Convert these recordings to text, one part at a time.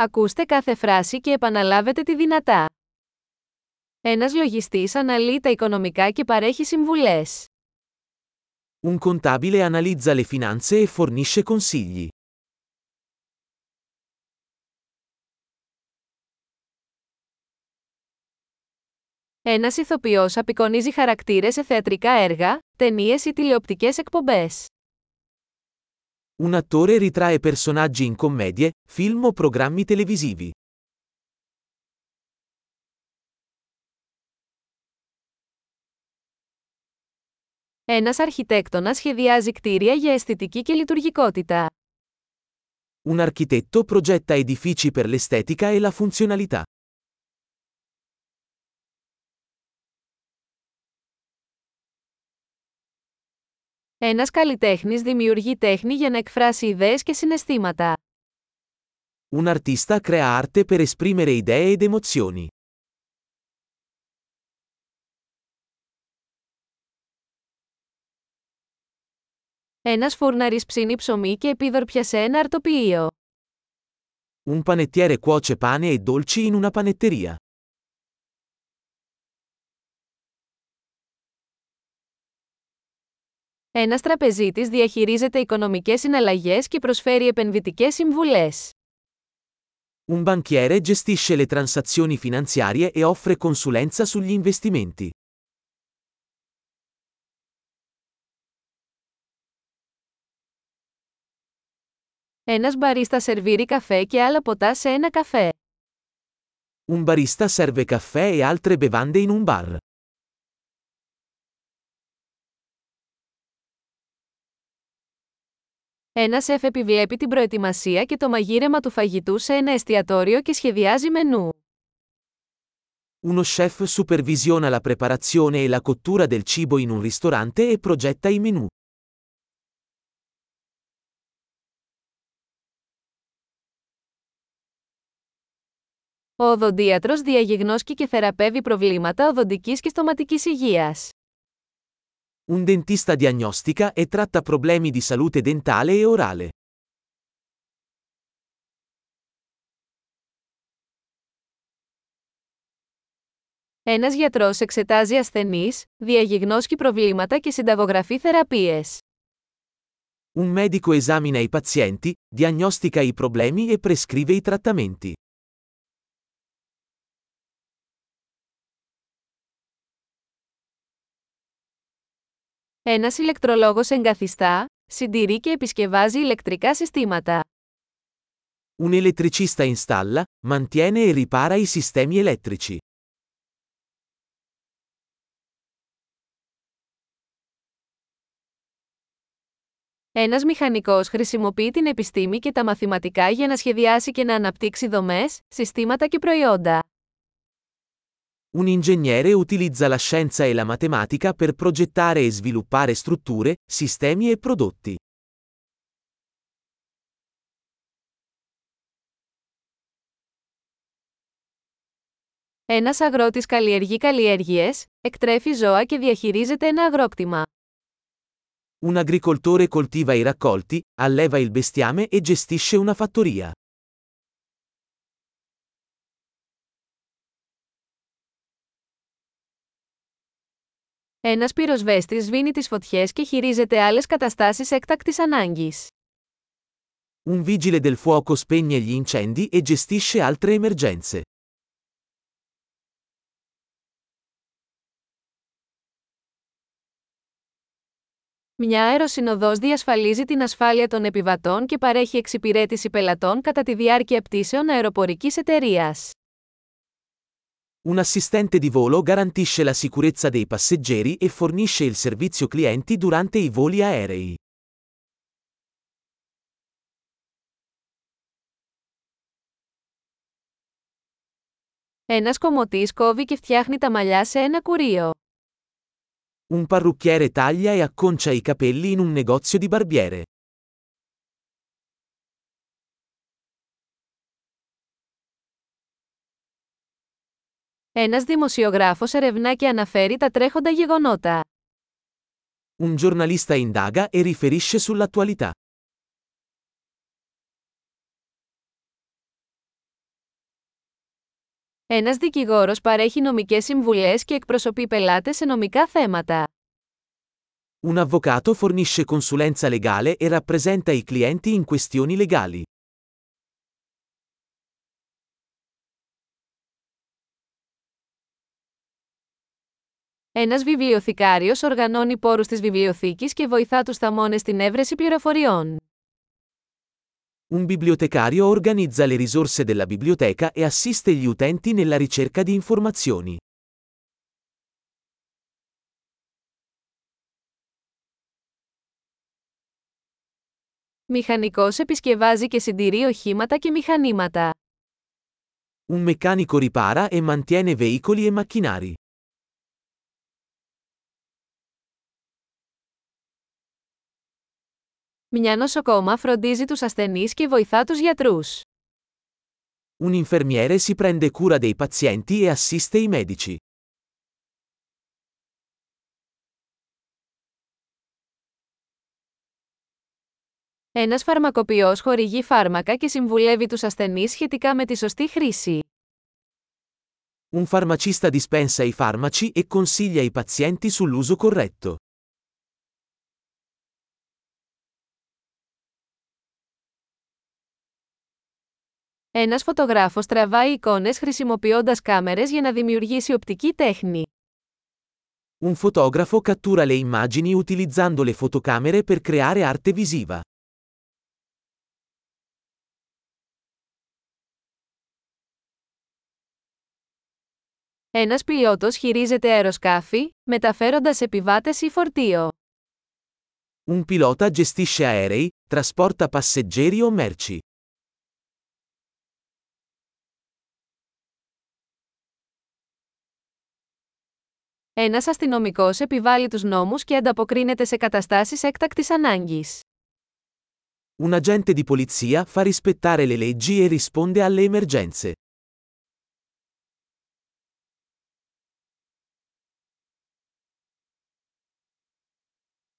Ακούστε κάθε φράση και επαναλάβετε τη δυνατά. Ένας λογιστής αναλύει τα οικονομικά και παρέχει συμβουλές. Un contabile analizza le finanze e fornisce consigli. Ένας ηθοποιός απεικονίζει χαρακτήρες σε θεατρικά έργα, ταινίες ή τηλεοπτικές εκπομπές. Un attore ritrae personaggi in commedie, film o programmi televisivi. Ένας αρχιτέκτονας σχεδιάζει κτίρια για αισθητική και λειτουργικότητα. Un architetto progetta edifici per l'estetica e la funzionalità. Ένας καλλιτέχνης δημιουργεί τέχνη για να εκφράσει ιδέες και συναισθήματα. Un artista crea arte per esprimere idee ed emozioni. Ένας φούρναρης ψήνει ψωμί και επιδορπιά σε ένα αρτοποιείο. Un panettiere cuoce pane e dolci in una panetteria. Ένας τραπεζίτης διαχειρίζεται οικονομικές συναλλαγές και προσφέρει επενδυτικές συμβουλές. Un banchiere gestisce le transazioni finanziarie e offre consulenza sugli investimenti. Ένας μπαρίστα σερβίρει καφέ και άλλα ποτά σε ένα καφέ. Un barista serve caffè e altre bevande in un bar. Ένας σεφ επιβλέπει την προετοιμασία και το μαγείρεμα του φαγητού σε ένα εστιατόριο και σχεδιάζει μενού. Uno chef supervisiona la preparazione e la cottura del cibo in un ristorante e progetta i menù. Ο οδοντίατρος διαγνώσκει και θεραπεύει προβλήματα οδοντικής και στοματικής υγείας. Un dentista diagnostica e tratta problemi di salute dentale e orale. Ένας γιατρός εξετάζει ασθενείς, διαγνώσκει προβλήματα και συνταγογραφεί θεραπείες. Un medico esamina i pazienti, diagnostica i problemi e prescrive i trattamenti. Ένας ηλεκτρολόγος εγκαθιστά, συντηρεί και επισκευάζει ηλεκτρικά συστήματα. Un elettricista installa, mantiene e ripara i sistemi elettrici. Ένας μηχανικός χρησιμοποιεί την επιστήμη και τα μαθηματικά για να σχεδιάσει και να αναπτύξει δομές, συστήματα και προϊόντα. Un ingegnere utilizza la scienza e la matematica per progettare e sviluppare strutture, sistemi e prodotti. Ένας αγρότης καλλιεργεί καλλιέργειες, εκτρέφει ζώα και διαχειρίζεται ένα αγρόκτημα. Un agricoltore coltiva i raccolti, alleva il bestiame e gestisce una fattoria. Ένας πυροσβέστης σβήνει τις φωτιές και χειρίζεται άλλες καταστάσεις έκτακτης ανάγκης. Un vigile del fuoco spegne gli incendi e gestisce altre emergenze. Μια αεροσυνοδός διασφαλίζει την ασφάλεια των επιβατών και παρέχει εξυπηρέτηση πελατών κατά τη διάρκεια πτήσεων αεροπορικής εταιρείας. Un assistente di volo garantisce la sicurezza dei passeggeri e fornisce il servizio clienti durante i voli aerei. Ένας κομωτής κόβει και φτιάχνει τα μαλλιά σε ένα κουρείο. Un parrucchiere taglia e acconcia i capelli in un negozio di barbiere. Ένας δημοσιογράφος ερευνά και αναφέρει τα τρέχοντα γεγονότα. Un giornalista indaga e riferisce sull'attualità. Ένας δικηγόρος παρέχει νομικές συμβουλές και εκπροσωπεί πελάτες σε νομικά θέματα. Un avvocato fornisce consulenza legale e rappresenta i clienti in questioni legali. Ένας βιβλιοθηκάριος οργανώνει πόρους της βιβλιοθήκης και βοηθά τους θαμώνες στην έβρεση πληροφοριών. Un bibliotecario organizza le risorse della biblioteca e assiste gli utenti nella ricerca di informazioni. Μηχανικός επισκευάζει και συντηρεί οχήματα και μηχανήματα. Un meccanico ripara e mantiene veicoli e macchinari. Μια νοσοκόμα φροντίζει τους ασθενείς και βοηθά τους γιατρούς. Un infermiere si prende cura dei pazienti e assiste i medici. Ένας φαρμακοποιός χορηγεί φάρμακα και συμβουλεύει τους ασθενείς σχετικά με τη σωστή χρήση. Un farmacista dispensa i farmaci e consiglia i pazienti sull'uso corretto. Ένας φωτογράφος τραβάει εικόνες χρησιμοποιώντας κάμερες για να δημιουργήσει οπτική τέχνη. Un fotografo cattura le immagini utilizzando le fotocamere per creare arte visiva. Ένας πιλότος χειρίζεται αεροσκάφη, μεταφέροντας επιβάτες ή φορτίο. Un pilota gestisce aerei, trasporta passeggeri o merci. Ένας αστυνομικός επιβάλλει τους νόμους και ανταποκρίνεται σε καταστάσεις έκτακτης ανάγκης. Un agente di polizia fa rispettare le leggi e risponde alle emergenze.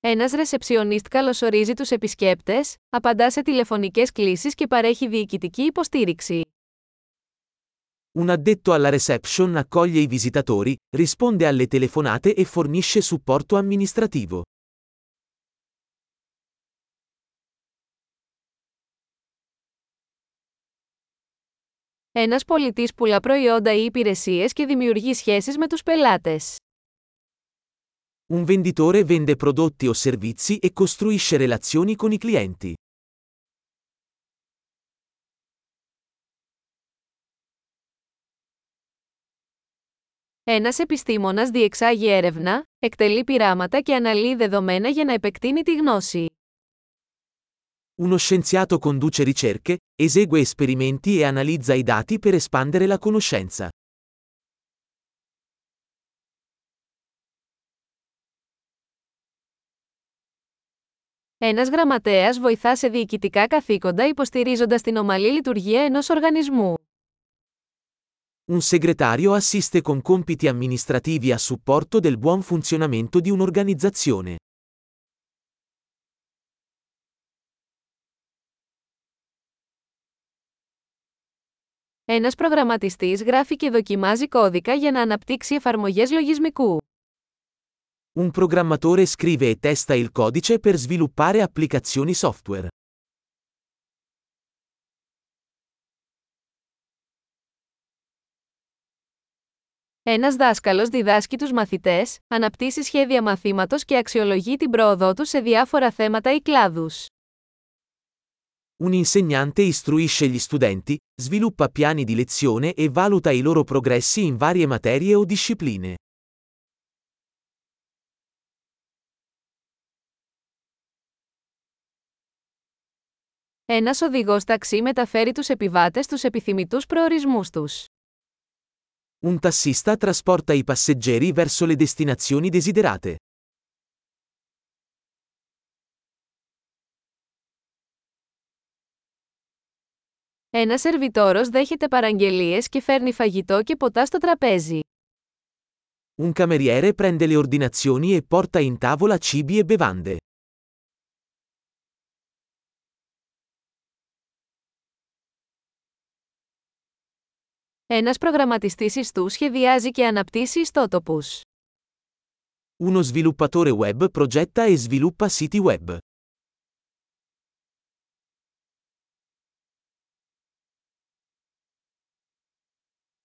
Ένας ρεσεψιονίστ καλωσορίζει τους επισκέπτες, απαντά σε τηλεφωνικές κλήσεις και παρέχει διοικητική υποστήριξη. Un addetto alla reception accoglie i visitatori, risponde alle telefonate e fornisce supporto amministrativo. Ένας πολιτής πουλά προϊόντα ή υπηρεσίες και δημιουργεί σχέσεις με τους πελάτες. Un venditore vende prodotti o servizi e costruisce relazioni con i clienti. Ένας επιστήμονας διεξάγει έρευνα, εκτελεί πειράματα και αναλύει δεδομένα για να επεκτείνει τη γνώση. Uno scienziato conduce ricerche, esegue esperimenti e analizza i dati per espandere la conoscenza. Ένας γραμματέας βοηθά σε διοικητικά καθήκοντα υποστηρίζοντας την ομαλή λειτουργία ενός οργανισμού. Un segretario assiste con compiti amministrativi a supporto del buon funzionamento di un'organizzazione. Ένας προγραμματιστής γράφει και δοκιμάζει κώδικα για να αναπτύξει εφαρμογές λογισμικού. Un programmatore scrive e testa il codice per sviluppare applicazioni software. Ένας δάσκαλος διδάσκει τους μαθητές, αναπτύσσει σχέδια μαθήματος και αξιολογεί την πρόοδό τους σε διάφορα θέματα ή κλάδους. Un insegnante istruisce gli studenti, sviluppa piani di lezione e valuta i loro progressi in varie materie o discipline. Ένας οδηγός ταξί μεταφέρει τους επιβάτες στους επιθυμητούς προορισμούς τους. Un tassista trasporta i passeggeri verso le destinazioni desiderate. Ένας σερβιτόρος δέχεται παραγγελίες και φέρνει φαγητό και ποτά στο τραπέζι. Un cameriere prende le ordinazioni e porta in tavola cibi e bevande. Ένας προγραμματιστής ιστού σχεδιάζει και αναπτύσσει ιστότοπους. Uno sviluppatore web progetta e sviluppa siti web.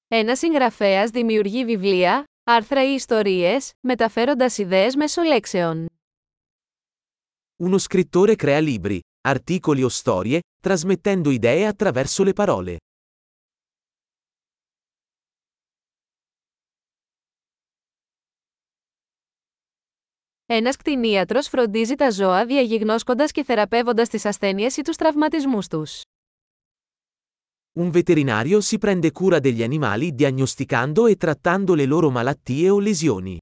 Ένας συγγραφέας δημιουργεί βιβλία, άρθρα ή ιστορίες, μεταφέροντας ιδέες μέσω λέξεων. Uno scrittore crea libri, articoli o storie, trasmettendo idee attraverso le parole. Ένας κτηνίατρος φροντίζει τα ζώα διαγιγνώσκοντας και θεραπεύοντας τις ασθένειες ή τους τραυματισμούς τους. Un veterinario si prende cura degli animali diagnosticando e trattando le loro malattie o lesioni.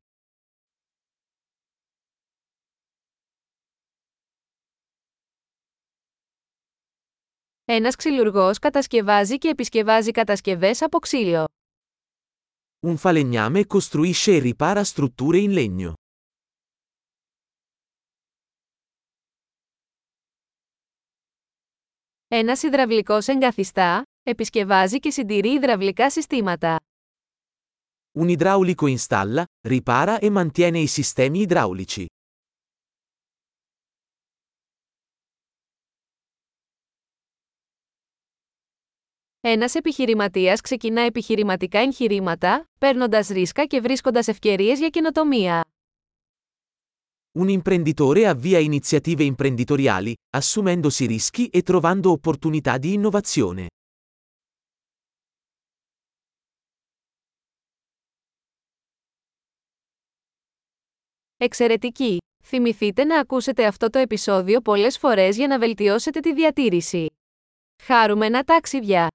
Ένας ξυλουργός κατασκευάζει και επισκευάζει κατασκευές από ξύλο. Un falegname costruisce e ripara strutture in legno. Ένας υδραυλικός εγκαθιστά, επισκευάζει και συντηρεί υδραυλικά συστήματα. Un idraulico installa, ripara e mantiene i sistemi idraulici. Ένας επιχειρηματίας ξεκινά επιχειρηματικά εγχειρήματα, παίρνοντας ρίσκα και βρίσκοντας ευκαιρίες για καινοτομία. Un imprenditore avvia iniziative imprenditoriali, assumendosi rischi e trovando opportunità di innovazione. Εξαιρετική! Θυμηθείτε να ακούσετε αυτό το επεισόδιο πολλές φορές για να βελτιώσετε τη διατήρηση. Χαρούμενα ταξίδια!